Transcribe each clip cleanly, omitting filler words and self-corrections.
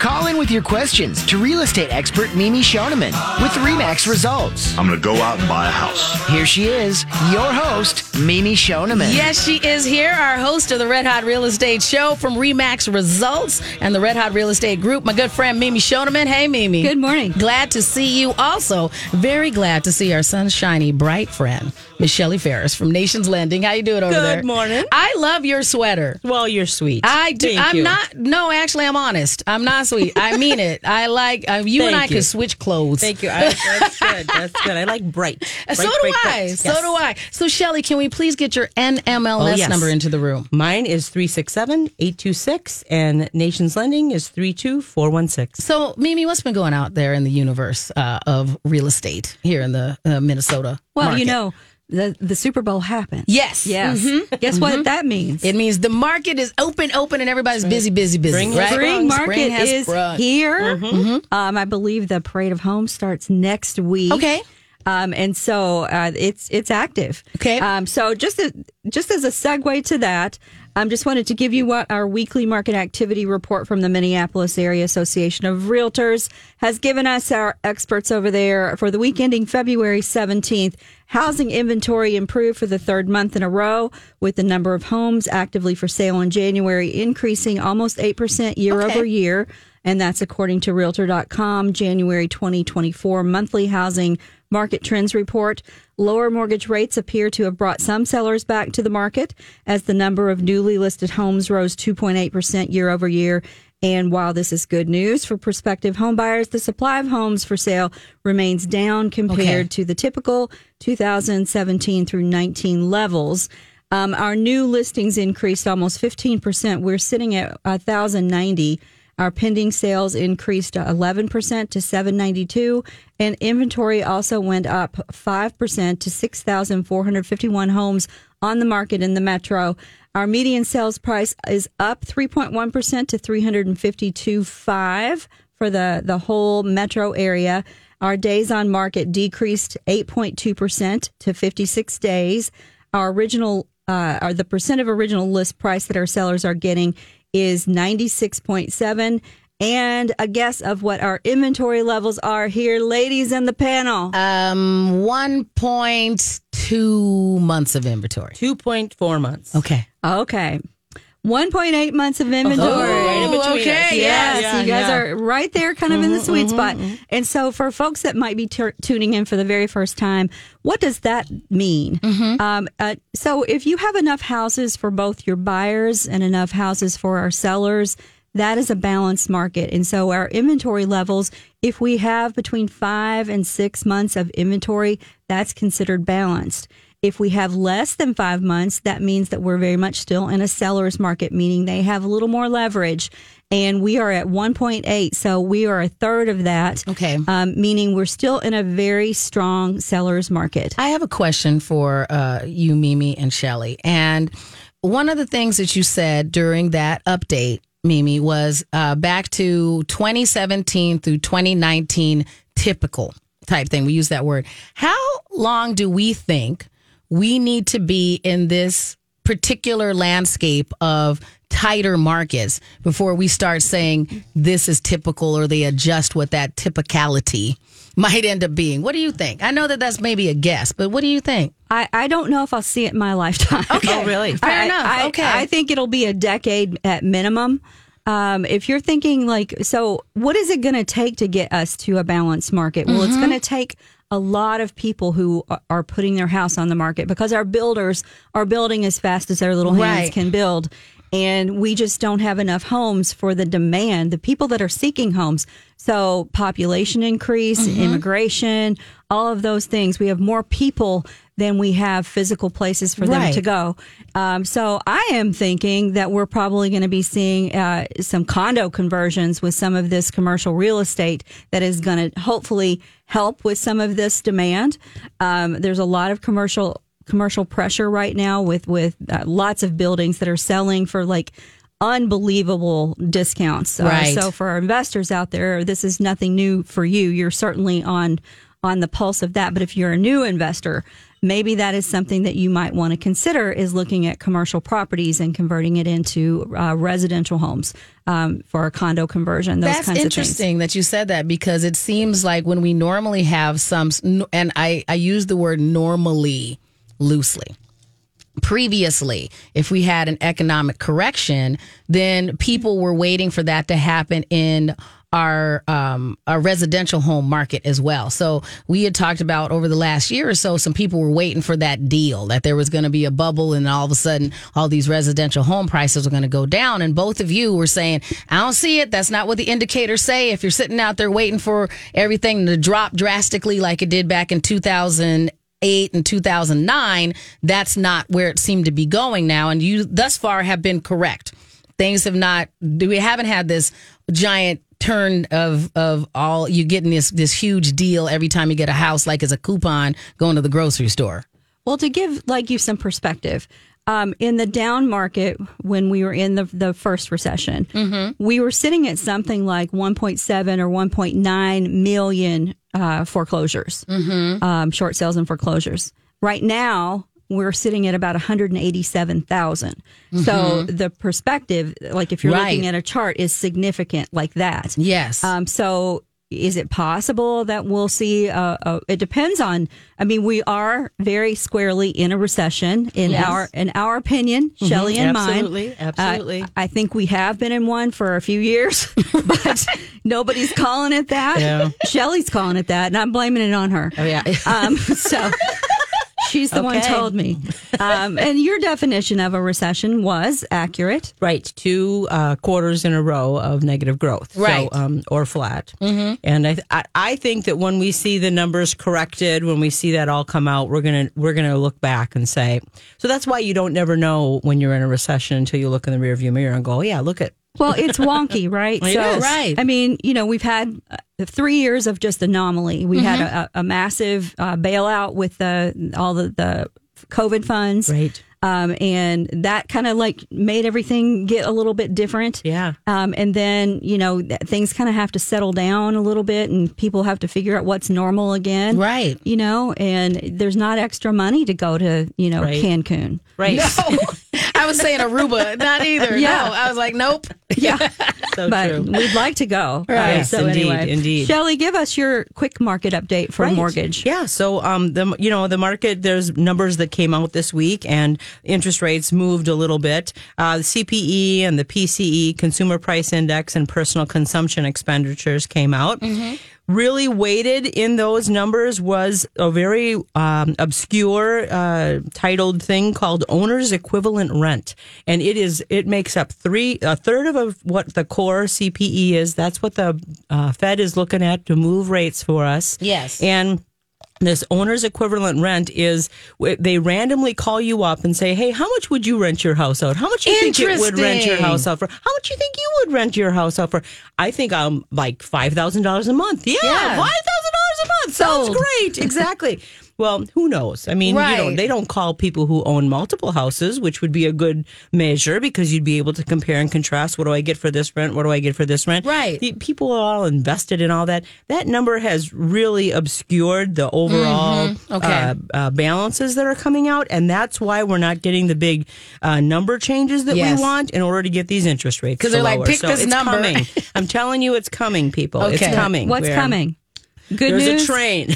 Call in with your questions to real estate expert Mimi Schoneman with Remax Results. I'm going to go out and buy a house. Here she is, your host, Mimi Schoneman. Yes, she is here, our host of the Red Hot Real Estate Show from Remax Results and the Red Hot Real Estate Group. My good friend, Mimi Schoneman. Hey, Mimi. Good morning. Glad to see you. Also, very glad to see our sunshiny, bright friend, Miss Shelley Ferris from Nations Lending. How you doing over there? Good morning. I love your sweater. Well, you're sweet. I do. Actually, I'm honest. I'm not sweet. I mean it. I like you. Thank and I you. Could switch clothes. Thank you. That's good. That's good. I like bright. So do I. Yes. So do I. So Shelley, can we please get your NMLS number into the room? Mine is 367-826 and Nations Lending is 32416. So Mimi, what's been going out there in the universe of real estate here in the Minnesota? Well, market? You know. The Super Bowl happened. Yes. Mm-hmm. Guess what that means? It means the market is open, and everybody's busy. Spring market is here. Mm-hmm. I believe the Parade of Homes starts next week. Okay. And so it's active. Okay. So just as a segue to that, I just wanted to give you what our weekly market activity report from the Minneapolis Area Association of Realtors has given us, our experts over there, for the week ending February 17th. Housing inventory improved for the third month in a row, with the number of homes actively for sale in January increasing almost 8% year over year. And that's according to Realtor.com, January 2024 monthly housing market trends report. Lower mortgage rates appear to have brought some sellers back to the market, as the number of newly listed homes rose 2.8% year over year. And while this is good news for prospective home buyers, the supply of homes for sale remains down compared to the typical 2017 through 19 levels. Our new listings increased almost 15%. We're sitting at 1,090. Our pending sales increased 11% to 792, and inventory also went up 5% to 6,451 homes on the market in the metro. Our median sales price is up 3.1% to $352,500 for the whole metro area. Our days on market decreased 8.2% to 56 days. Our original, or the percent of original list price that our sellers are getting, is 96.7, and a guess of what our inventory levels are here, ladies in the panel. 1.2 months of inventory. 2.4 months. Okay. 1.8 months of inventory. Oh, right in between us. Yes. Yeah, you guys are right there, kind of in the sweet spot. Mm-hmm. And so for folks that might be tuning in for the very first time, what does that mean? Mm-hmm. So if you have enough houses for both your buyers and enough houses for our sellers, that is a balanced market. And so our inventory levels, if we have between 5 and 6 months of inventory, that's considered balanced. If we have less than 5 months, that means that we're very much still in a seller's market, meaning they have a little more leverage. And we are at 1.8, so we are a third of that, meaning we're still in a very strong seller's market. I have a question for you, Mimi and Shelley. And one of the things that you said during that update, Mimi, was back to 2017 through 2019 typical type thing. We use that word. How long do we think we need to be in this particular landscape of tighter markets before we start saying this is typical, or they adjust what that typicality might end up being? What do you think? I know that that's maybe a guess, but what do you think? I don't know if I'll see it in my lifetime. Okay. Oh, really? Fair enough. I think it'll be a decade at minimum. If you're thinking what is it going to take to get us to a balanced market? Well, it's going to take a lot of people who are putting their house on the market, because our builders are building as fast as their little hands can build. And we just don't have enough homes for the demand, the people that are seeking homes. So population increase, immigration, all of those things. We have more people than we have physical places for them to go. So I am thinking that we're probably going to be seeing some condo conversions with some of this commercial real estate that is going to hopefully help with some of this demand. There's a lot of commercial pressure right now with lots of buildings that are selling for like unbelievable discounts. Right. So for our investors out there, this is nothing new for you. You're certainly on the pulse of that. But if you're a new investor, maybe that is something that you might want to consider, is looking at commercial properties and converting it into residential homes for a condo conversion, those kinds of things. That's interesting that you said that, because it seems like when we normally have some, and I use the word normally loosely, previously, if we had an economic correction, then people were waiting for that to happen in our residential home market as well. So we had talked about over the last year or so, some people were waiting for that deal, that there was going to be a bubble and all of a sudden all these residential home prices are going to go down. And both of you were saying, I don't see it. That's not what the indicators say. If you're sitting out there waiting for everything to drop drastically like it did back in 2008 and 2009, that's not where it seemed to be going now. And you thus far have been correct. Things have not, we haven't had this giant turn of all, you getting this huge deal every time you get a house, like as a coupon going to the grocery store. Well, to give you some perspective, in the down market, when we were in the first recession, mm-hmm. we were sitting at something like 1.7 or 1.9 million foreclosures, mm-hmm. Short sales and foreclosures. Right now, we're sitting at about 187,000. Mm-hmm. So the perspective, like if you're right. looking at a chart, is significant like that. Yes. So is it possible that we'll see? It depends on. I mean, we are very squarely in a recession in yes. our opinion, mm-hmm. Shelley and absolutely, mine. Absolutely. I think we have been in one for a few years, but nobody's calling it that. Yeah. Shelley's calling it that, and I'm blaming it on her. Oh yeah. So. She's the one told me. And your definition of a recession was accurate. Right. 2 quarters in a row of negative growth. Right. So, or flat. Mm-hmm. And I think that when we see the numbers corrected, when we see that all come out, we're gonna look back and say, so that's why you don't never know when you're in a recession until you look in the rearview mirror and go, yeah, look at. Well, it's wonky, right? It is. Right. I mean, we've had 3 years of just anomaly. We mm-hmm. had a massive bailout with all the COVID funds. Right. And that kind of made everything get a little bit different. Yeah. And then, things kind of have to settle down a little bit and people have to figure out what's normal again. Right. And there's not extra money to go to, right. Cancun. Right. No. I was saying Aruba, not either. Yeah. No, I was like, nope. Yeah. So but true. We'd like to go. Right. Yes, so indeed, anyway. Indeed. Shelley, give us your quick market update for right. mortgage. Yeah. So, the market, there's numbers that came out this week and interest rates moved a little bit. The CPE and the PCE, Consumer Price Index, and Personal Consumption Expenditures came out. Mm-hmm. Really weighted in those numbers was a very obscure titled thing called owner's equivalent rent. And it makes up a third of what the core CPE is. That's what the Fed is looking at to move rates for us. Yes. And this owner's equivalent rent is they randomly call you up and say, hey, how much would you rent your house out? How much do you think it would rent your house out for? How much do you think you would rent your house out for? I think like $5,000 a month. Yeah. $5,000 a month. Sold. Sounds great. Exactly. Well, who knows? I mean, right. They don't call people who own multiple houses, which would be a good measure because you'd be able to compare and contrast. What do I get for this rent? What do I get for this rent? Right. People are all invested in all that. That number has really obscured the overall mm-hmm. Balances that are coming out. And that's why we're not getting the big number changes that yes. we want in order to get these interest rates. Because they're like, pick this number. Coming. I'm telling you, it's coming, people. Okay. It's coming. What's coming? Good news. There's a train.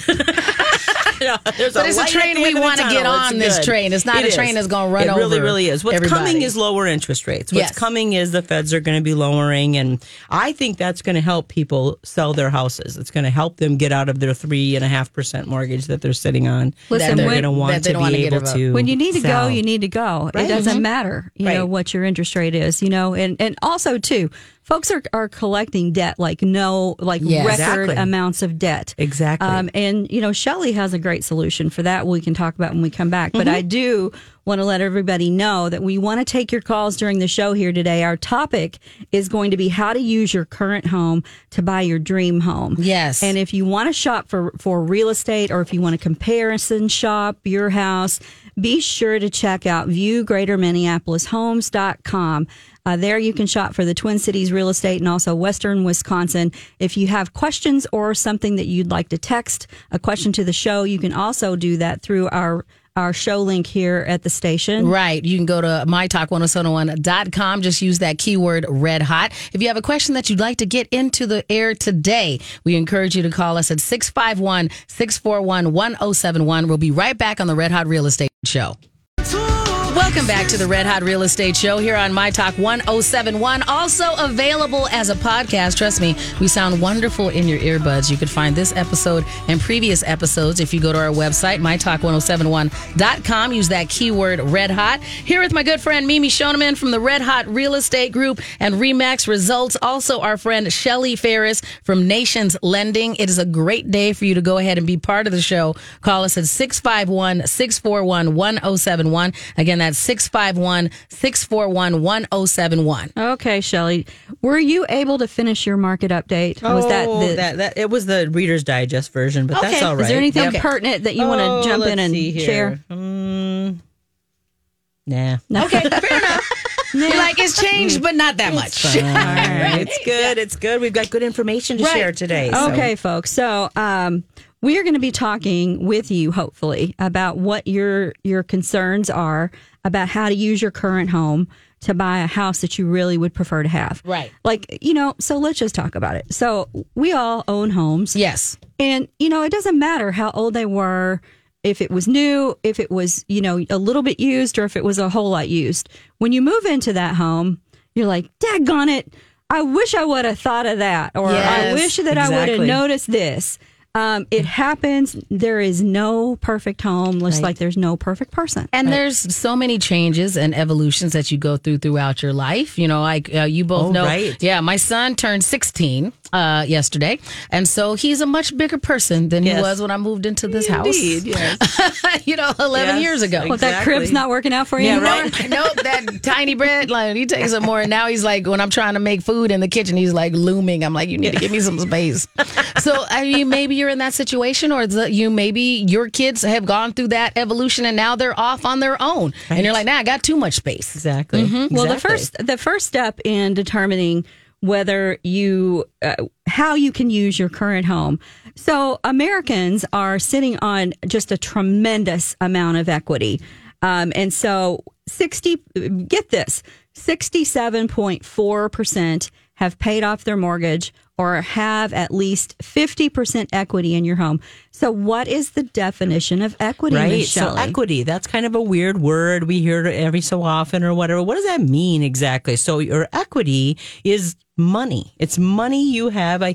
No, but it's a train we want to get on. This train. It's not a train that's going to run over. It really, really is. What's coming is lower interest rates. What's coming is the Feds are going to be lowering, and I think that's going to help people sell their houses. It's going to help them get out of their 3.5% mortgage that they're sitting on. Listen, they're going to want to be able to. When you need to go, you need to go. It doesn't matter, what your interest rate is, and also too. Folks are collecting debt record exactly. amounts of debt. Exactly. And, Shelley has a great solution for that we can talk about when we come back. Mm-hmm. But I do want to let everybody know that we want to take your calls during the show here today. Our topic is going to be how to use your current home to buy your dream home. Yes. And if you want to shop for real estate or if you want to comparison shop your house, be sure to check out ViewGreaterMinneapolisHomes.com. There you can shop for the Twin Cities real estate and also Western Wisconsin. If you have questions or something that you'd like to text, a question to the show, you can also do that through our show link here at the station. Right. You can go to mytalk1071.com. Just use that keyword Red Hot. If you have a question that you'd like to get into the air today, we encourage you to call us at 651-641-1071. We'll be right back on the Red Hot Real Estate Show. Welcome back to the Red Hot Real Estate Show here on My Talk 1071. Also available as a podcast. Trust me, we sound wonderful in your earbuds. You can find this episode and previous episodes if you go to our website, mytalk1071.com. Use that keyword Red Hot. Here with my good friend Mimi Schoneman from the Red Hot Real Estate Group and Remax Results. Also our friend Shelley Ferris from Nations Lending. It is a great day for you to go ahead and be part of the show. Call us at 651-641-1071. Again, that's 651-641-1071. Okay, Shelley, were you able to finish your market update? Was that it was the Reader's Digest version, but okay. That's all right. Is there anything pertinent that you want to jump in and share? Nah. Okay, fair enough. You're like, it's changed, but not that much. All right. Right? It's good. Yeah. It's good. We've got good information to share today. Okay, folks. So, we are going to be talking with you, hopefully, about what your concerns are about how to use your current home to buy a house that you really would prefer to have. Right. Like, so let's just talk about it. So we all own homes. Yes. And, it doesn't matter how old they were, if it was new, if it was, a little bit used, or if it was a whole lot used. When you move into that home, you're like, daggone it, I wish I would have thought of that, or I wish that I would have noticed this. It happens. There is no perfect home, just like there's no perfect person. And there's so many changes and evolutions that you go throughout your life. You both know. Right. Yeah, my son turned 16 yesterday, and so he's a much bigger person than he was when I moved into this house. Yes. 11 years ago. Well, that crib's not working out for you anymore. Right? Nope, that tiny bread, he takes it more. And now he's like, when I'm trying to make food in the kitchen, he's like looming. I'm like, you need to give me some space. So, maybe you're in that situation, or your kids have gone through that evolution and now they're off on their own, and you're like, I got too much space. Exactly. Mm-hmm. Well, the first step in determining whether you how you can use your current home. So Americans are sitting on just a tremendous amount of equity, and so 67.4% have paid off their mortgage or have at least 50% equity in your home. So what is the definition of equity, Ms. Shelley? So equity, that's kind of a weird word we hear every so often or whatever. What does that mean exactly? So your equity is money. It's money you have. I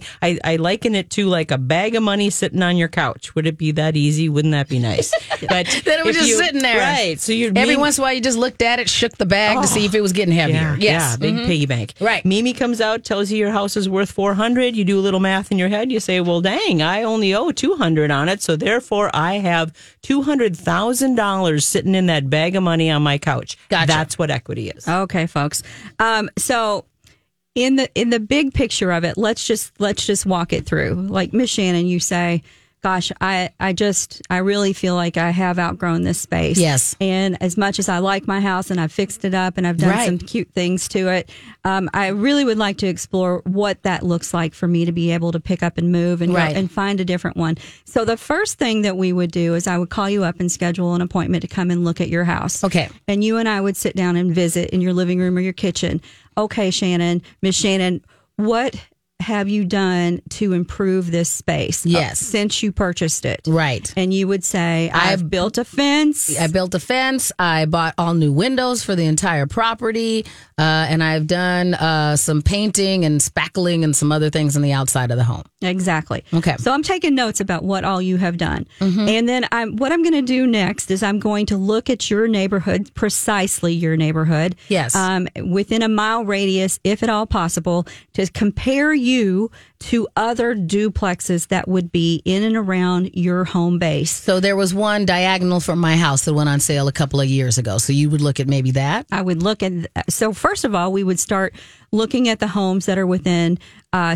liken it to like a bag of money sitting on your couch. Would it be that easy? Wouldn't that be nice? But then it was just sitting there. Right. So every once in a while you just looked at it, shook the bag to see if it was getting heavier. Yeah, big piggy bank. Right. Mimi comes out, tells you your house is worth $400. You do a little math in your head. You say, well, dang, I only owe $200 on it. So therefore I have $200,000 sitting in that bag of money on my couch. Gotcha. That's what equity is. Okay, folks. So in the big picture of it, let's just walk it through. Like Miss Shannon, you say, gosh, I really feel like I have outgrown this space. Yes. And as much as I like my house and I've fixed it up and I've done some cute things to it, I really would like to explore what that looks like for me to be able to pick up and move and and find a different one. So the first thing that we would do is I would call you up and schedule an appointment to come and look at your house. Okay. And you and I would sit down and visit in your living room or your kitchen. Okay, Shannon, Miss Shannon, what have you done to improve this space? Yes. Since you purchased it. Right. And you would say, I've built a fence. I built a fence. I bought all new windows for the entire property. And I've done some painting and spackling and some other things on the outside of the home. Exactly. Okay. So I'm taking notes about what all you have done. Mm-hmm. And then what I'm going to do next is I'm going to look at your neighborhood, precisely your neighborhood. Yes. Within a mile radius, if at all possible, to compare you to other duplexes that would be in and around your home base. So there was one diagonal from my house that went on sale a couple of years ago. So you would look at maybe that? I would look at... So first of all, we would start looking at the homes that are within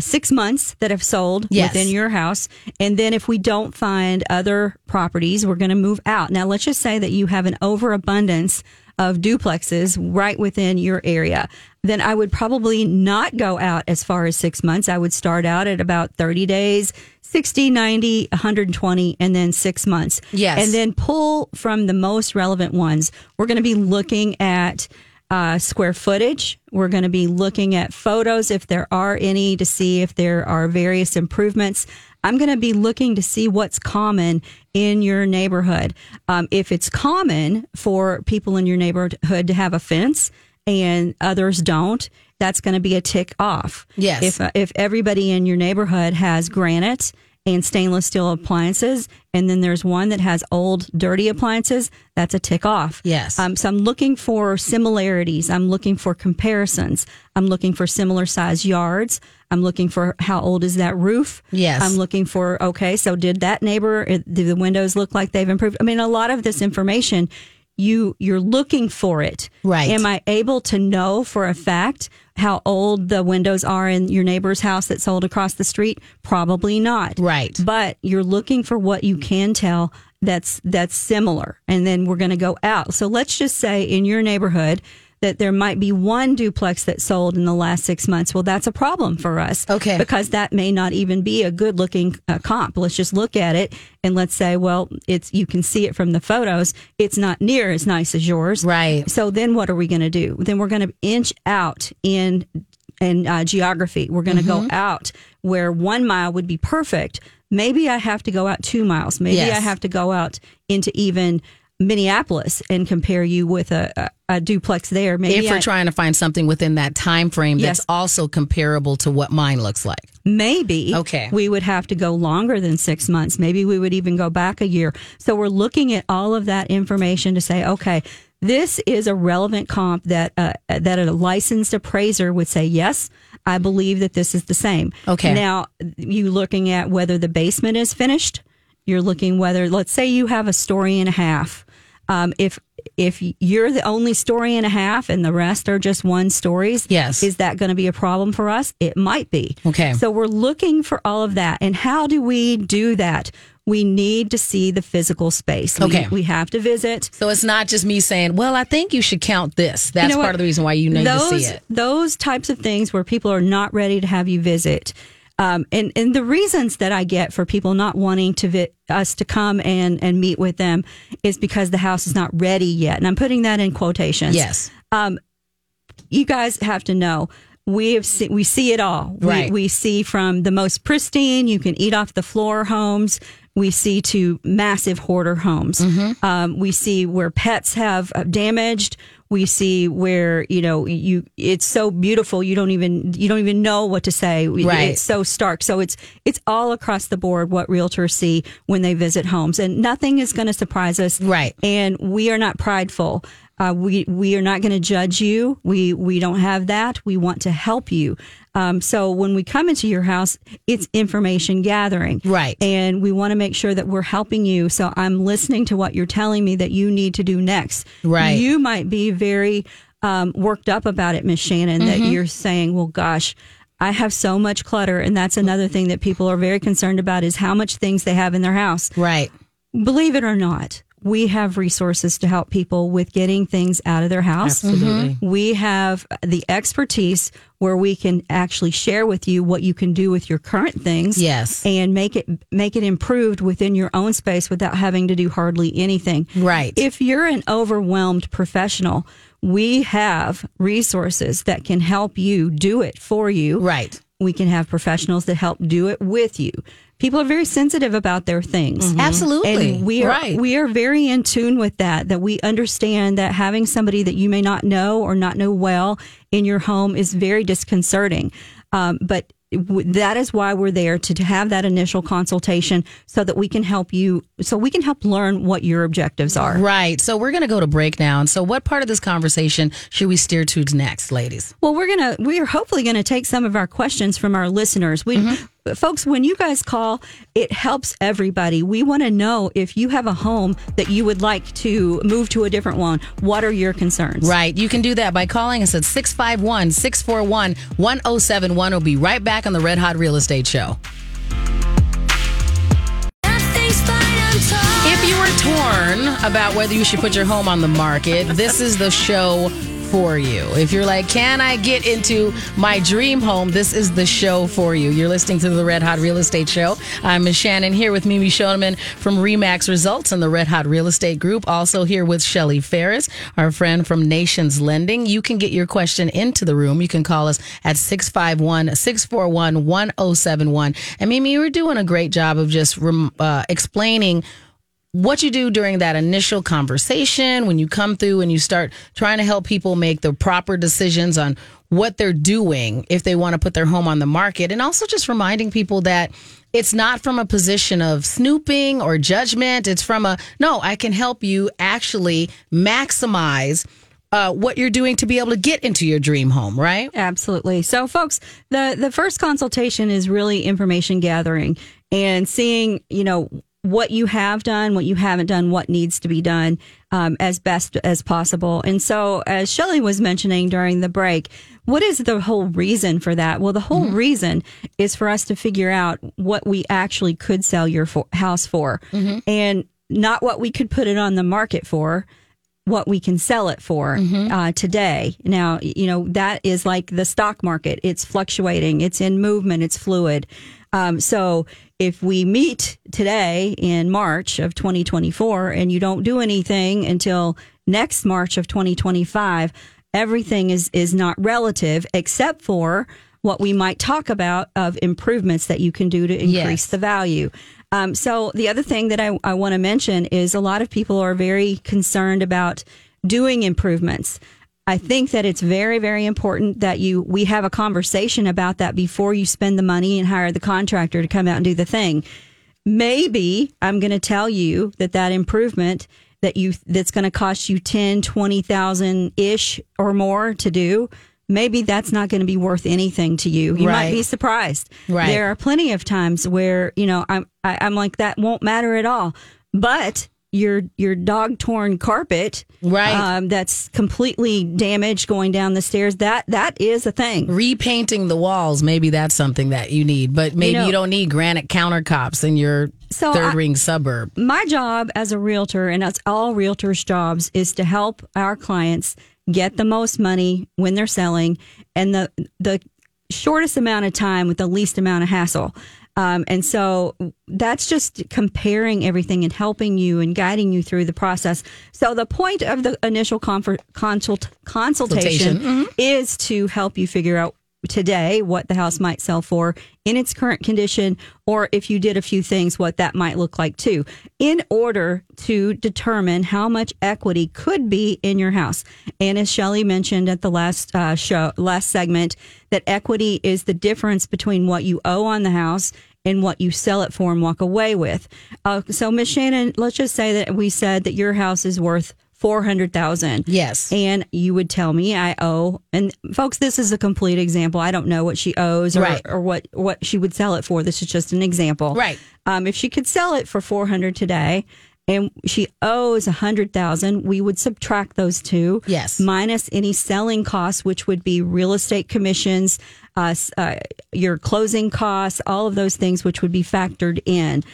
6 months that have sold within your house. And then if we don't find other properties, we're going to move out. Now, let's just say that you have an overabundance of duplexes right within your area, then I would probably not go out as far as 6 months. I would start out at about 30 days, 60, 90, 120, and then 6 months. Yes. And then pull from the most relevant ones. We're going to be looking at square footage. We're going to be looking at photos, if there are any, to see if there are various improvements. I'm going to be looking to see what's common in your neighborhood. If it's common for people in your neighborhood to have a fence and others don't, that's going to be a tick off. Yes. If everybody in your neighborhood has granite and stainless steel appliances, and then there's one that has old, dirty appliances, that's a tick off. Yes. So I'm looking for similarities. I'm looking for comparisons. I'm looking for similar size yards. I'm looking for how old is that roof. Yes. I'm looking for, okay, so did that neighbor, do the windows look like they've improved? I mean, a lot of this information, you're looking for it. Right. Am I able to know for a fact how old the windows are in your neighbor's house that's sold across the street? Probably not. Right. But you're looking for what you can tell that's similar. And then we're going to go out. So let's just say in your neighborhood that there might be one duplex that sold in the last 6 months. Well, that's a problem for us. Okay. Because that may not even be a good looking comp. Let's just look at it and let's say, well, you can see it from the photos. It's not near as nice as yours. Right. So then what are we going to do? Then we're going to inch out in geography. We're going to go out where 1 mile would be perfect. Maybe I have to go out 2 miles. Maybe I have to go out into even Minneapolis and compare you with a duplex there. Maybe if we're trying to find something within that time frame that's also comparable to what mine looks like. Maybe we would have to go longer than 6 months. Maybe we would even go back a year. So we're looking at all of that information to say, okay, this is a relevant comp that a licensed appraiser would say, yes, I believe that this is the same. Okay. Now, you're looking at whether the basement is finished. You're looking whether, let's say you have a story and a half. If you're the only story and a half and the rest are just one stories, is that going to be a problem for us? It might be. Okay. So we're looking for all of that. And how do we do that? We need to see the physical space. We have to visit. So it's not just me saying, well, I think you should count this. That's part of the reason why you need to see it. Those types of things where people are not ready to have you visit. And the reasons that I get for people not wanting to us to come and meet with them is because the house is not ready yet. And I'm putting that in quotations. Yes. You guys have to know, we see it all. Right. We see from the most pristine, you can eat off the floor homes. We see to massive hoarder homes. Mm-hmm. We see where pets have damaged. We see where it's so beautiful you don't even know what to say. Right. It's so stark. So it's all across the board what realtors see when they visit homes, and nothing is going to surprise us. Right. And we are not prideful. We are not going to judge you. We don't have that. We want to help you. So when we come into your house, it's information gathering. Right. And we want to make sure that we're helping you. So I'm listening to what you're telling me that you need to do next. Right. You might be very worked up about it, Ms. Shannon, that you're saying, well, gosh, I have so much clutter. And that's another thing that people are very concerned about is how much things they have in their house. Right. Believe it or not, we have resources to help people with getting things out of their house. Absolutely. We have the expertise where we can actually share with you what you can do with your current things. Yes. And make it improved within your own space without having to do hardly anything. Right. If you're an overwhelmed professional, we have resources that can help you do it for you. Right. We can have professionals that help do it with you. People are very sensitive about their things. Mm-hmm. Absolutely. And we are very in tune with that we understand that having somebody that you may not know or not know well in your home is very disconcerting. But that is why we're there, to have that initial consultation so that we can help you, so we can help learn what your objectives are. Right. So we're going to go to break now. And so what part of this conversation should we steer to next, ladies? Well, we are hopefully going to take some of our questions from our listeners. Folks, when you guys call, it helps everybody. We want to know if you have a home that you would like to move to a different one. What are your concerns? Right. You can do that by calling us at 651-641-1071. We'll be right back on the Red Hot Real Estate Show. If you were torn about whether you should put your home on the market, this is the show for you. If you're like, can I get into my dream home? This is the show for you. You're listening to the Red Hot Real Estate Show. I'm Ms. Shannon here with Mimi Schoneman from Remax Results and the Red Hot Real Estate Group. Also here with Shelley Ferris, our friend from Nations Lending. You can get your question into the room. You can call us at 651-641-1071. And Mimi, you were doing a great job of just explaining what you do during that initial conversation when you come through and you start trying to help people make the proper decisions on what they're doing if they want to put their home on the market, and also just reminding people that it's not from a position of snooping or judgment. It's from a, no, I can help you actually maximize what you're doing to be able to get into your dream home, right? Absolutely. So, folks, the first consultation is really information gathering and seeing, you know, what you have done, what you haven't done, what needs to be done as best as possible. And so, as Shelley was mentioning during the break, what is the whole reason for that? Well, the whole reason is for us to figure out what we actually could sell your house for and not what we could put it on the market for, what we can sell it for today. Now, you know, that is like the stock market. It's fluctuating. It's in movement. It's fluid. So if we meet today in March of 2024 and you don't do anything until next March of 2025, everything is not relative except for what we might talk about of improvements that you can do to increase the value. So the other thing that I want to mention is a lot of people are very concerned about doing improvements. I think that it's very, very important that we have a conversation about that before you spend the money and hire the contractor to come out and do the thing. Maybe I'm going to tell you that improvement that's going to cost you $10,000, $20,000-ish or more to do, maybe that's not going to be worth anything to you. You might be surprised. Right. There are plenty of times where, you know, I'm like, that won't matter at all. But your dog-torn carpet that's completely damaged going down the stairs, that is a thing. Repainting the walls, maybe that's something that you need. But maybe you don't need granite countertops in your third-ring suburb. My job as a realtor, and that's all realtors' jobs, is to help our clients get the most money when they're selling and the shortest amount of time with the least amount of hassle. And so that's just comparing everything and helping you and guiding you through the process. So the point of the initial consultation is to help you figure out today what the house might sell for in its current condition, or if you did a few things, what that might look like too, in order to determine how much equity could be in your house. And as Shelley mentioned at the last segment, that equity is the difference between what you owe on the house and what you sell it for and walk away with. So Ms. Shannon, let's just say that we said that your house is worth $400,000. Yes. And you would tell me I owe, and folks, this is a complete example. I don't know what she owes or what she would sell it for. This is just an example. Right. If she could sell it for $400,000 today and she owes $100,000, we would subtract those two. Yes. Minus any selling costs, which would be real estate commissions, your closing costs, all of those things which would be factored in.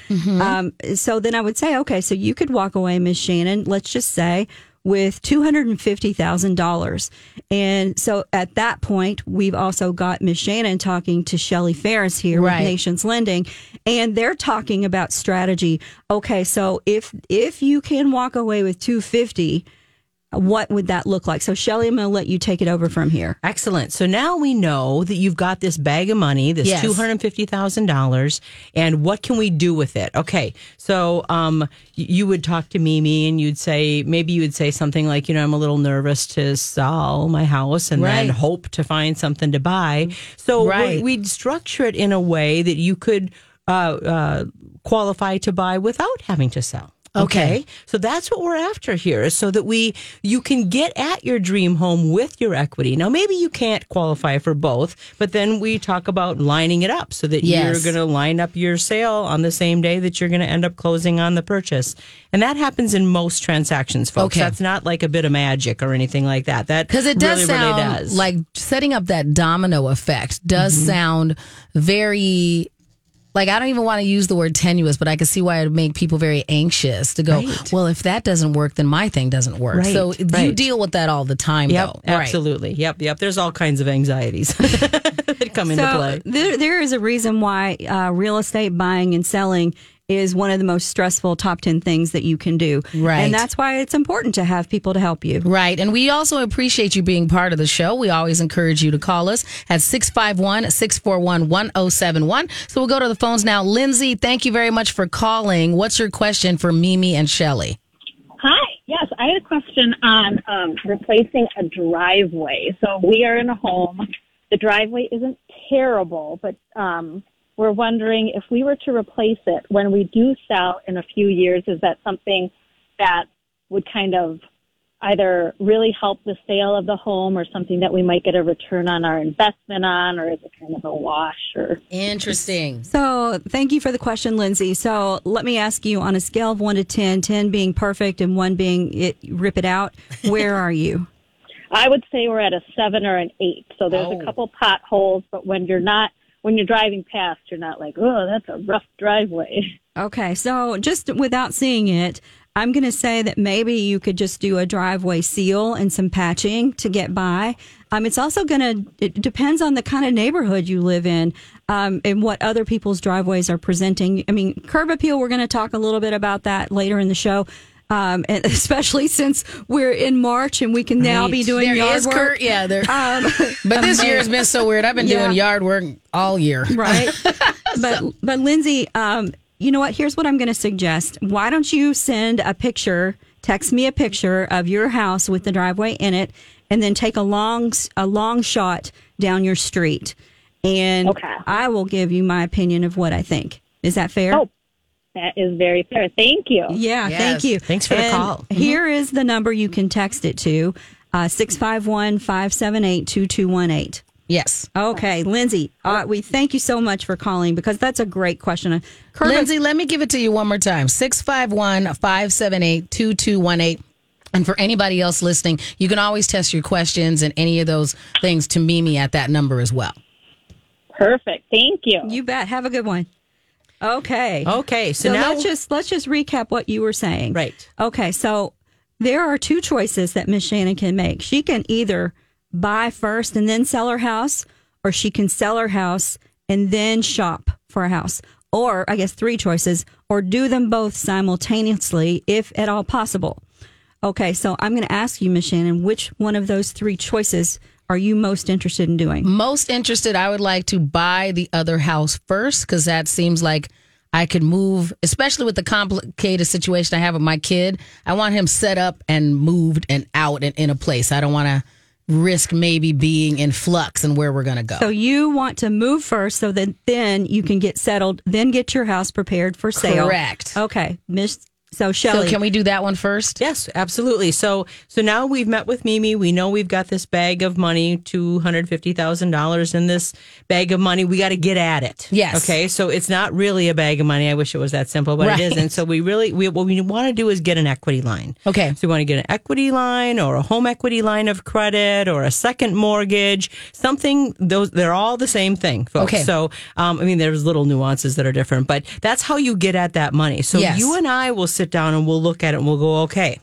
So then I would say, okay, so you could walk away, Ms. Shannon, let's just say with $250,000. And so at that point, we've also got Ms. Shannon talking to Shelley Ferris here with Nations Lending, and they're talking about strategy. Okay, so if you can walk away with $250,000, what would that look like? So, Shelley, I'm going to let you take it over from here. Excellent. So now we know that you've got this bag of money, this $250,000, and what can we do with it? Okay. So you would talk to Mimi and maybe you would say something like, you know, I'm a little nervous to sell my house and then hope to find something to buy. So we'd structure it in a way that you could qualify to buy without having to sell. Okay, so that's what we're after here, is so that you can get at your dream home with your equity. Now, maybe you can't qualify for both, but then we talk about lining it up so that you're going to line up your sale on the same day that you're going to end up closing on the purchase. And that happens in most transactions, folks. Okay. That's not like a bit of magic or anything like that. Because it does sound like setting up that domino effect does sound very Like, I don't even want to use the word tenuous, but I can see why it would make people very anxious to go, right. Well, if that doesn't work, then my thing doesn't work. Right. So you deal with that all the time, though. Absolutely. Right. Yep. There's all kinds of anxieties that come into play. There is a reason why real estate buying and selling is one of the most stressful top 10 things that you can do. Right. And that's why it's important to have people to help you. Right. And we also appreciate you being part of the show. We always encourage you to call us at 651-641-1071. So we'll go to the phones now. Lindsay, thank you very much for calling. What's your question for Mimi and Shelley? Hi. Yes, I had a question on replacing a driveway. So we are in a home. The driveway isn't terrible, but... we're wondering if we were to replace it when we do sell in a few years, is that something that would kind of either really help the sale of the home or something that we might get a return on our investment on, or is it kind of a wash? Or interesting. So thank you for the question, Lindsay. So let me ask you, on a scale of 1 to 10, 10 being perfect and 1 being rip it out, where are you? I would say we're at a 7 or an 8. So there's a couple potholes, but when you're driving past, you're not like, oh, that's a rough driveway. Okay, so just without seeing it, I'm going to say that maybe you could just do a driveway seal and some patching to get by. It's also it depends on the kind of neighborhood you live in and what other people's driveways are presenting. I mean, curb appeal, we're going to talk a little bit about that later in the show. And especially since we're in March and we can now be doing yard work. But this year has been so weird. I've been doing yard work all year. Right. But Lindsay, you know what? Here's what I'm going to suggest. Why don't you send a picture, text me a picture of your house with the driveway in it, and then take a long shot down your street. And I will give you my opinion of what I think. Is that fair? Oh. That is very fair. Thank you. Yeah, yes. Thank you. Thanks for the call. Mm-hmm. Here is the number you can text it to, 651-578-2218. Yes. Okay, Lindsay, we thank you so much for calling because that's a great question. Lindsay, let me give it to you one more time, 651-578-2218. And for anybody else listening, you can always test your questions and any of those things to Mimi at that number as well. Perfect. Thank you. You bet. Have a good one. Okay. So now let's just recap what you were saying. Right. Okay. So there are two choices that Miss Shannon can make. She can either buy first and then sell her house, or she can sell her house and then shop for a house. Or I guess three choices, or do them both simultaneously if at all possible. Okay. So I'm going to ask you, Miss Shannon, which one of those three choices are you most interested in doing? Most interested, I would like to buy the other house first because that seems like I could move, especially with the complicated situation I have with my kid. I want him set up and moved and out and in a place. I don't want to risk maybe being in flux and where we're going to go. So you want to move first so that then you can get settled, then get your house prepared for sale. Correct. Okay, So, Shelley. So can we do that one first? Yes, absolutely. So now we've met with Mimi. We know we've got this bag of money, $250,000 in this bag of money. We got to get at it. Yes. Okay. So it's not really a bag of money. I wish it was that simple, but it isn't. So what we want to do is get an equity line. Okay. So we want to get an equity line or a home equity line of credit or a second mortgage, something. They're all the same thing, folks. Okay. So, there's little nuances that are different, but that's how you get at that money. So you and I will sit down and we'll look at it and we'll go, okay,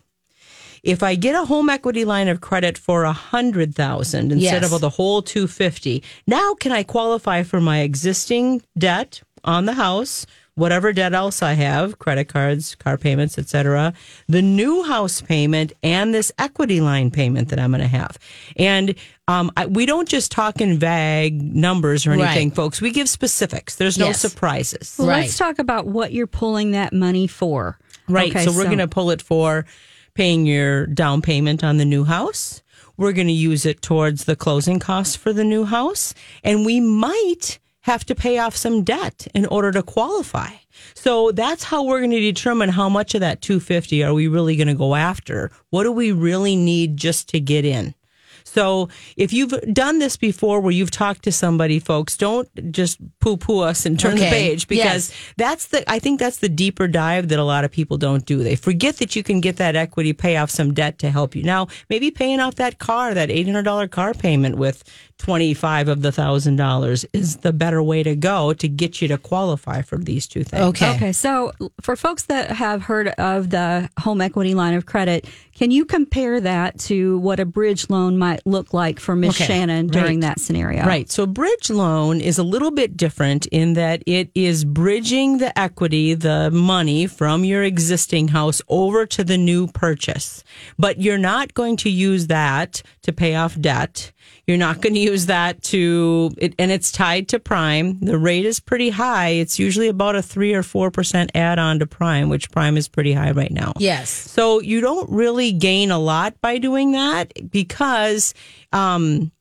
if I get a home equity line of credit for $100,000 instead of the whole $250,000, now can I qualify for my existing debt on the house, whatever debt else I have, credit cards, car payments, etc., the new house payment, and this equity line payment that I'm going to have? And we don't just talk in vague numbers or anything, folks. We give specifics. There's no surprises. Well, let's talk about what you're pulling that money for. Right. Okay, so we're going to pull it for paying your down payment on the new house. We're going to use it towards the closing costs for the new house. And we might have to pay off some debt in order to qualify. So that's how we're going to determine how much of that $250,000 are we really going to go after. What do we really need just to get in? So if you've done this before where you've talked to somebody, folks, don't just poo-poo us and turn the page, because I think that's the deeper dive that a lot of people don't do. They forget that you can get that equity, pay off some debt to help you. Now, maybe paying off that $800 car payment with $25 of the $1,000 is the better way to go to get you to qualify for these two things. Okay. So for folks that have heard of the home equity line of credit, can you compare that to what a bridge loan might look like for Ms. Shannon during that scenario? Right. So bridge loan is a little bit different in that it is bridging the equity, the money from your existing house over to the new purchase. But you're not going to use that to pay off debt. You're not going to use that and it's tied to prime. The rate is pretty high. It's usually about a 3 or 4% add on to prime, which prime is pretty high right now. Yes. So you don't really gain a lot by doing that because the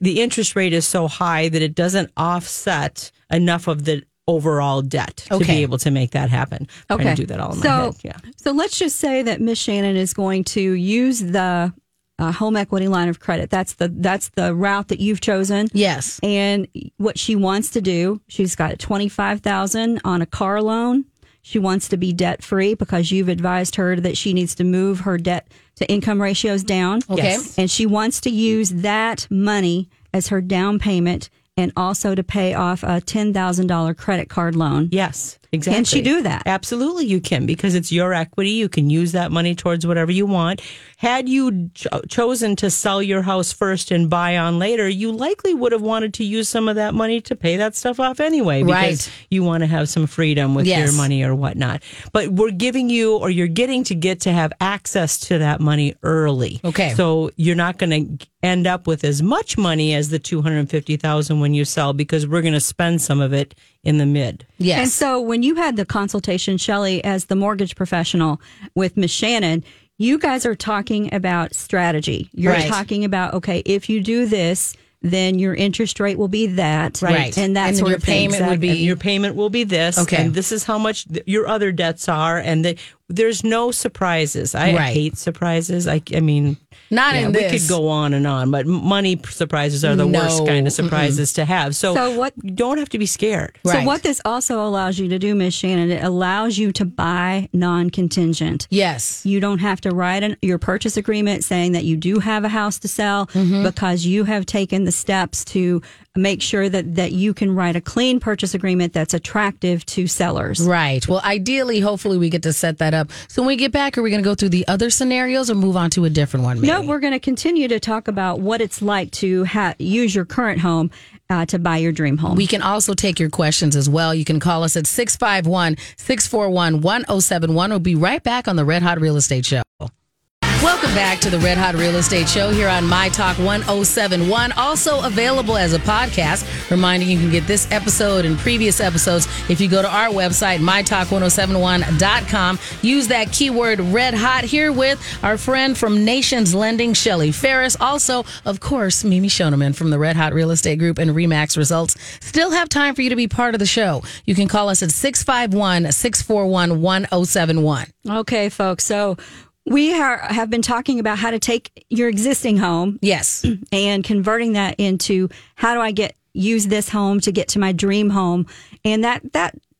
interest rate is so high that it doesn't offset enough of the overall debt to be able to make that happen. I'm trying to do that all in my head. Yeah. So let's just say that Ms. Shannon is going to use the home equity line of credit. That's the route that you've chosen. Yes. And what she wants to do, she's got $25,000 on a car loan. She wants to be debt free because you've advised her that she needs to move her debt to income ratios down. Okay. And she wants to use that money as her down payment and also to pay off a $10,000 credit card loan. Yes. Exactly. Can she do that? Absolutely you can, because it's your equity. You can use that money towards whatever you want. Had you chosen to sell your house first and buy on later, you likely would have wanted to use some of that money to pay that stuff off anyway, because you want to have some freedom with your money or whatnot. But we're giving you, or you're getting to get to have access to that money early. Okay. So you're not going to end up with as much money as the $250,000 when you sell, because we're going to spend some of it in the mid. Yes. And so when you had the consultation, Shelley, as the mortgage professional with Ms. Shannon, you guys are talking about strategy. You're talking about, okay, if you do this, then your interest rate will be that. Right. And that's where your payment would be. And your payment will be this. Okay. And this is how much your other debts are. And there's no surprises. I hate surprises. I mean, not in this. We could go on and on, but money surprises are the worst kind of surprises to have. So you don't have to be scared. Right. So what this also allows you to do, Ms. Shannon, it allows you to buy non-contingent. Yes. You don't have to write your purchase agreement saying that you do have a house to sell because you have taken the steps to make sure that you can write a clean purchase agreement that's attractive to sellers. Right. Well, ideally, hopefully we get to set that up. So when we get back, are we going to go through the other scenarios or move on to a different one? Maybe? No, we're going to continue to talk about what it's like to use your current home to buy your dream home. We can also take your questions as well. You can call us at 651-641-1071. We'll be right back on the Red Hot Real Estate Show. Welcome back to the Red Hot Real Estate Show here on MyTalk 1071, also available as a podcast. Reminding you can get this episode and previous episodes if you go to our website, mytalk1071.com. Use that keyword Red Hot. Here with our friend from Nations Lending, Shelley Ferris. Also, of course, Mimi Schoneman from the Red Hot Real Estate Group and Remax Results. Still have time for you to be part of the show. You can call us at 651-641-1071. Okay, folks, so we have been talking about how to take your existing home, and converting that into how do I use this home to get to my dream home, and that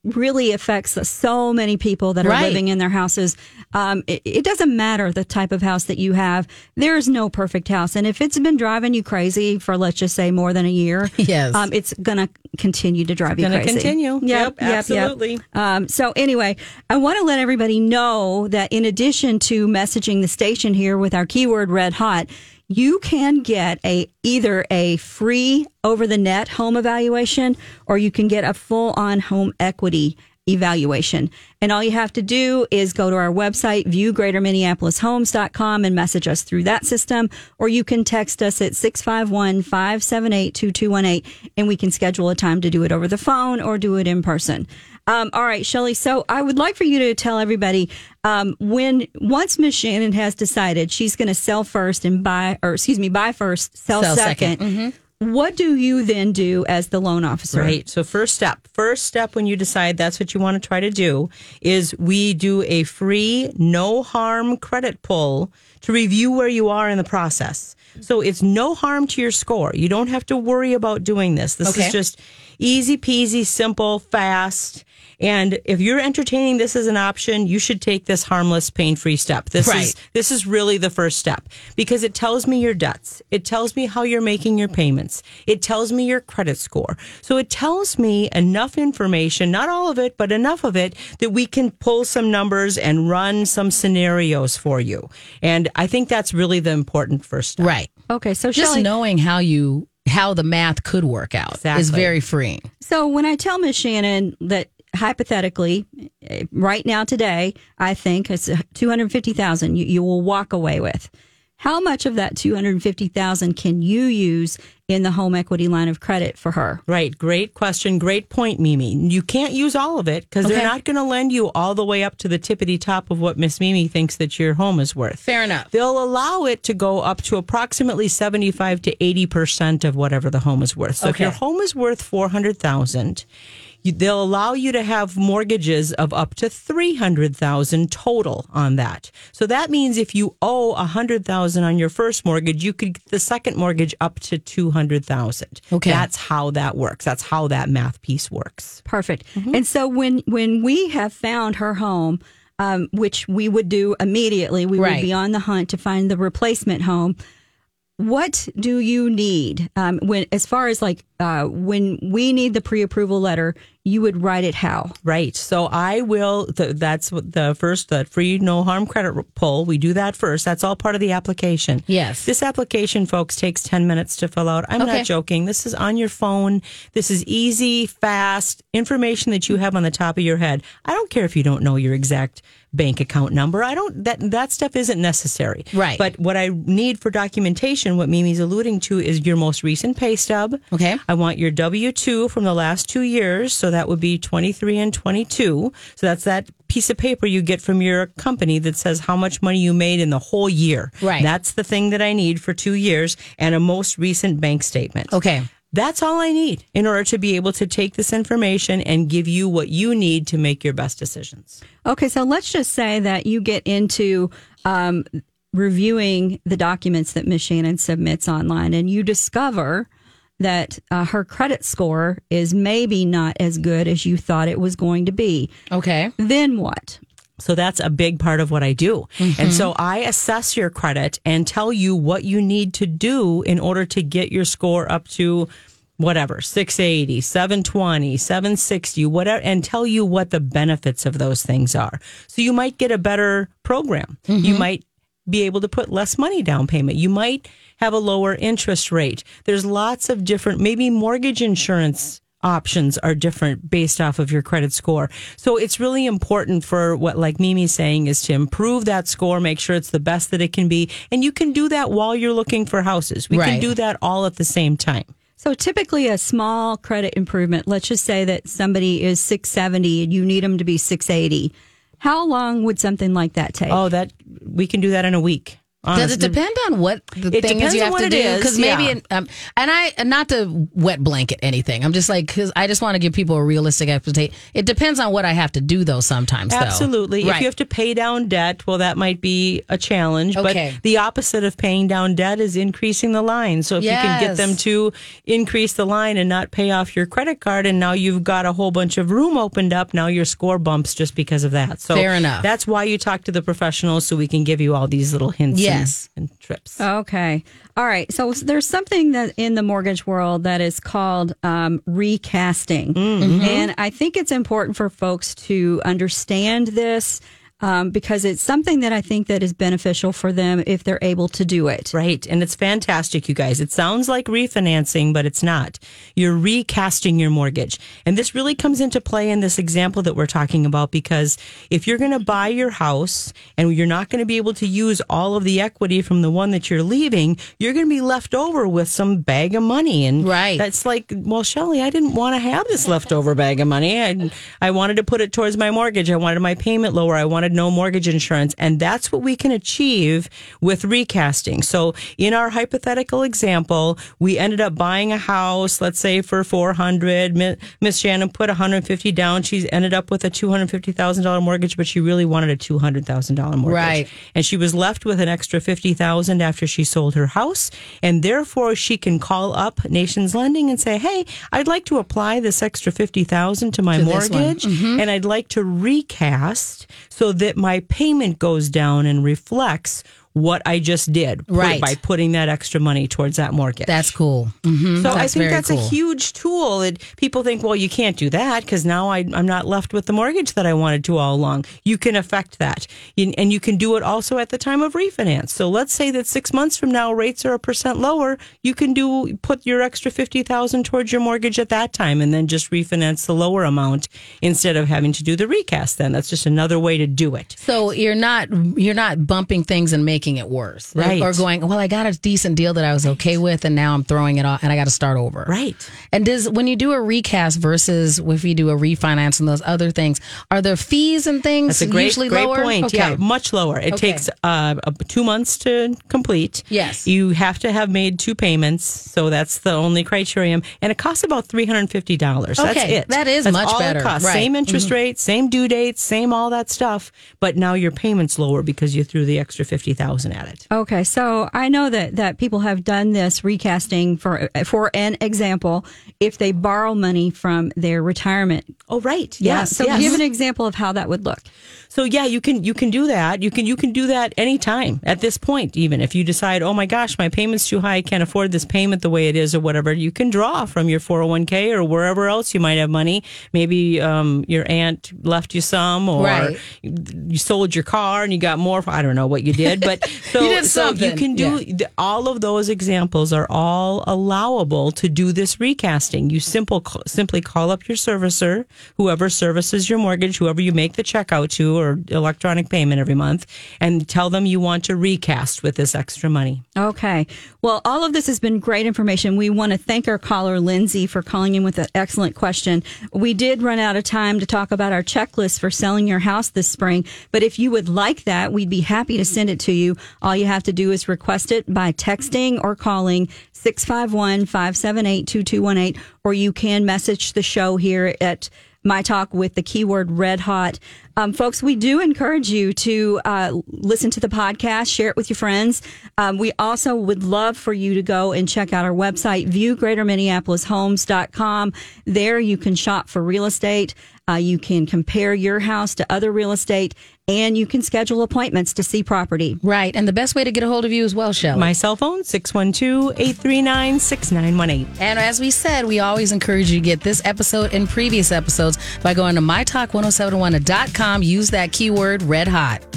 really affects so many people that are living in their houses. It doesn't matter the type of house that you have. There is no perfect house. And if it's been driving you crazy for, let's just say, more than a year, it's going to continue to drive you crazy. It's going to continue. Yep, absolutely. Yep. So anyway, I want to let everybody know that in addition to messaging the station here with our keyword Red Hot, you can get either a free over-the-net home evaluation, or you can get a full-on home equity evaluation. And all you have to do is go to our website, ViewGreaterMinneapolisHomes.com, and message us through that system, or you can text us at 651-578-2218, and we can schedule a time to do it over the phone or do it in person. All right, Shelley, so I would like for you to tell everybody once Ms. Shannon has decided she's going to sell first and buy first, sell second. Mm-hmm. What do you then do as the loan officer? Right. So first step when you decide that's what you want to try to do is we do a free, no harm credit pull to review where you are in the process. So it's no harm to your score. You don't have to worry about doing this. This is just easy peasy, simple, fast. And if you're entertaining this as an option, you should take this harmless, pain-free step. This is really the first step, because it tells me your debts. It tells me how you're making your payments. It tells me your credit score. So it tells me enough information, not all of it, but enough of it that we can pull some numbers and run some scenarios for you. And I think that's really the important first step. Right. Okay. So just knowing how the math could work out is very freeing. So when I tell Ms. Shannon that hypothetically, right now today, I think it's $250,000 you will walk away with. How much of that $250,000 can you use in the home equity line of credit for her? Right. Great question. Great point, Mimi. You can't use all of it because they're not going to lend you all the way up to the tippity top of what Miss Mimi thinks that your home is worth. Fair enough. They'll allow it to go up to approximately 75 to 80% of whatever the home is worth. So if your home is worth $400,000, they'll allow you to have mortgages of up to $300,000 total on that. So that means if you owe $100,000 on your first mortgage, you could get the second mortgage up to $200,000. Okay, that's how that works. That's how that math piece works. Perfect. Mm-hmm. And so when we have found her home, which we would do immediately, we would be on the hunt to find the replacement home. What do you need when we need the pre-approval letter? You would write it how? Right. So I will. That's the first, the free no harm credit pull. We do that first. That's all part of the application. Yes. This application, folks, takes 10 minutes to fill out. I'm not joking. This is on your phone. This is easy, fast information that you have on the top of your head. I don't care if you don't know your exact bank account number. That stuff isn't necessary. Right. But what I need for documentation, what Mimi's alluding to, is your most recent pay stub. Okay. I want your W-2 from the last 2 years. So that would be 23 and 22. So that's that piece of paper you get from your company that says how much money you made in the whole year. Right. That's the thing that I need for 2 years, and a most recent bank statement. Okay. That's all I need in order to be able to take this information and give you what you need to make your best decisions. Okay. So let's just say that you get into reviewing the documents that Ms. Shannon submits online, and you discover that her credit score is maybe not as good as you thought it was going to be. Okay. Then what? So that's a big part of what I do. Mm-hmm. And so I assess your credit and tell you what you need to do in order to get your score up to whatever, 680, 720, 760, whatever, and tell you what the benefits of those things are. So you might get a better program. Mm-hmm. You might be able to put less money down payment. You might have a lower interest rate. There's lots of different, maybe mortgage insurance options are different based off of your credit score. So it's really important for what, like Mimi's saying, is to improve that score, make sure it's the best that it can be. And you can do that while you're looking for houses. We can do that all at the same time. So typically a small credit improvement, let's just say that somebody is 670 and you need them to be 680. How long would something like that take? Oh, that we can do that in a week. Honestly. Does it depend on what the thing is you have to do? Because maybe, and I, not to wet blanket anything, I'm just like, because I just want to give people a realistic expectation. It depends on what I have to do, though, sometimes. Absolutely. Though. If you have to pay down debt, well, that might be a challenge. Okay. But the opposite of paying down debt is increasing the line. So if you can get them to increase the line and not pay off your credit card, and now you've got a whole bunch of room opened up, now your score bumps just because of that. So fair enough. That's why you talk to the professionals, so we can give you all these little hints. Yeah. Yes. And trips. Okay. All right. So there's something that in the mortgage world that is called recasting. Mm-hmm. And I think it's important for folks to understand this because it's something that I think that is beneficial for them if they're able to do it. Right. And it's fantastic, you guys. It sounds like refinancing, but it's not. You're recasting your mortgage. And this really comes into play in this example that we're talking about, because if you're going to buy your house and you're not going to be able to use all of the equity from the one that you're leaving, you're going to be left over with some bag of money. And that's like, well, Shelley, I didn't want to have this leftover bag of money. I wanted to put it towards my mortgage. I wanted my payment lower. I wanted no mortgage insurance. And that's what we can achieve with recasting. So in our hypothetical example, we ended up buying a house, let's say for $400,000. Miss Shannon put $150,000 down. She ended up with a $250,000 mortgage, but she really wanted a $200,000 mortgage. Right. And she was left with an extra $50,000 after she sold her house. And therefore she can call up Nations Lending and say, hey, I'd like to apply this extra $50,000 to my mortgage, mm-hmm. and I'd like to recast so that my payment goes down and reflects what I just did by putting that extra money towards that mortgage. That's cool. Mm-hmm. So I think that's a huge tool. And people think, well, you can't do that because now I'm not left with the mortgage that I wanted to all along. You can affect that. And you can do it also at the time of refinance. So let's say that 6 months from now, rates are 1% lower. You can put your extra $50,000 towards your mortgage at that time and then just refinance the lower amount instead of having to do the recast then. That's just another way to do it. So you're not bumping things and making it worse, right? Or going, well, I got a decent deal that I was okay with, and now I'm throwing it off, and I got to start over, right? And when you do a recast versus if you do a refinance and those other things, are there fees and things? That's a great lower point. Okay. Yeah, much lower. It takes 2 months to complete. Yes, you have to have made 2 payments, so that's the only criterion, and it costs about $350. Okay, that's it. That is much better. Right. Same interest mm-hmm. rate, same due date, same all that stuff, but now your payment's lower because you threw the extra $50,000 at it. Okay, so I know that people have done this recasting for an example if they borrow money from their retirement. Oh, right. Yes. So give an example of how that would look. So yeah, you can do that. You can do that anytime at this point. Even if you decide, oh my gosh, my payment's too high, I can't afford this payment the way it is or whatever, you can draw from your 401k or wherever else you might have money. Maybe your aunt left you some, or you sold your car and you got more. I don't know what you did, but. So you can do all of those examples are all allowable to do this recasting. You simply call up your servicer, whoever services your mortgage, whoever you make the check out to or electronic payment every month, and tell them you want to recast with this extra money. Okay. Well, all of this has been great information. We want to thank our caller, Lindsay, for calling in with an excellent question. We did run out of time to talk about our checklist for selling your house this spring, but if you would like that, we'd be happy to send it to you. All you have to do is request it by texting or calling 651-578-2218, or you can message the show here at My Talk with the keyword Red Hot. Folks, we do encourage you to listen to the podcast, share it with your friends. We also would love for you to go and check out our website, ViewGreaterMinneapolisHomes.com. There you can shop for real estate. You can compare your house to other real estate, and you can schedule appointments to see property. Right. And the best way to get a hold of you as well, Shelley. My cell phone, 612-839-6918. And as we said, we always encourage you to get this episode and previous episodes by going to MyTalk1071.com. Use that keyword Red Hot.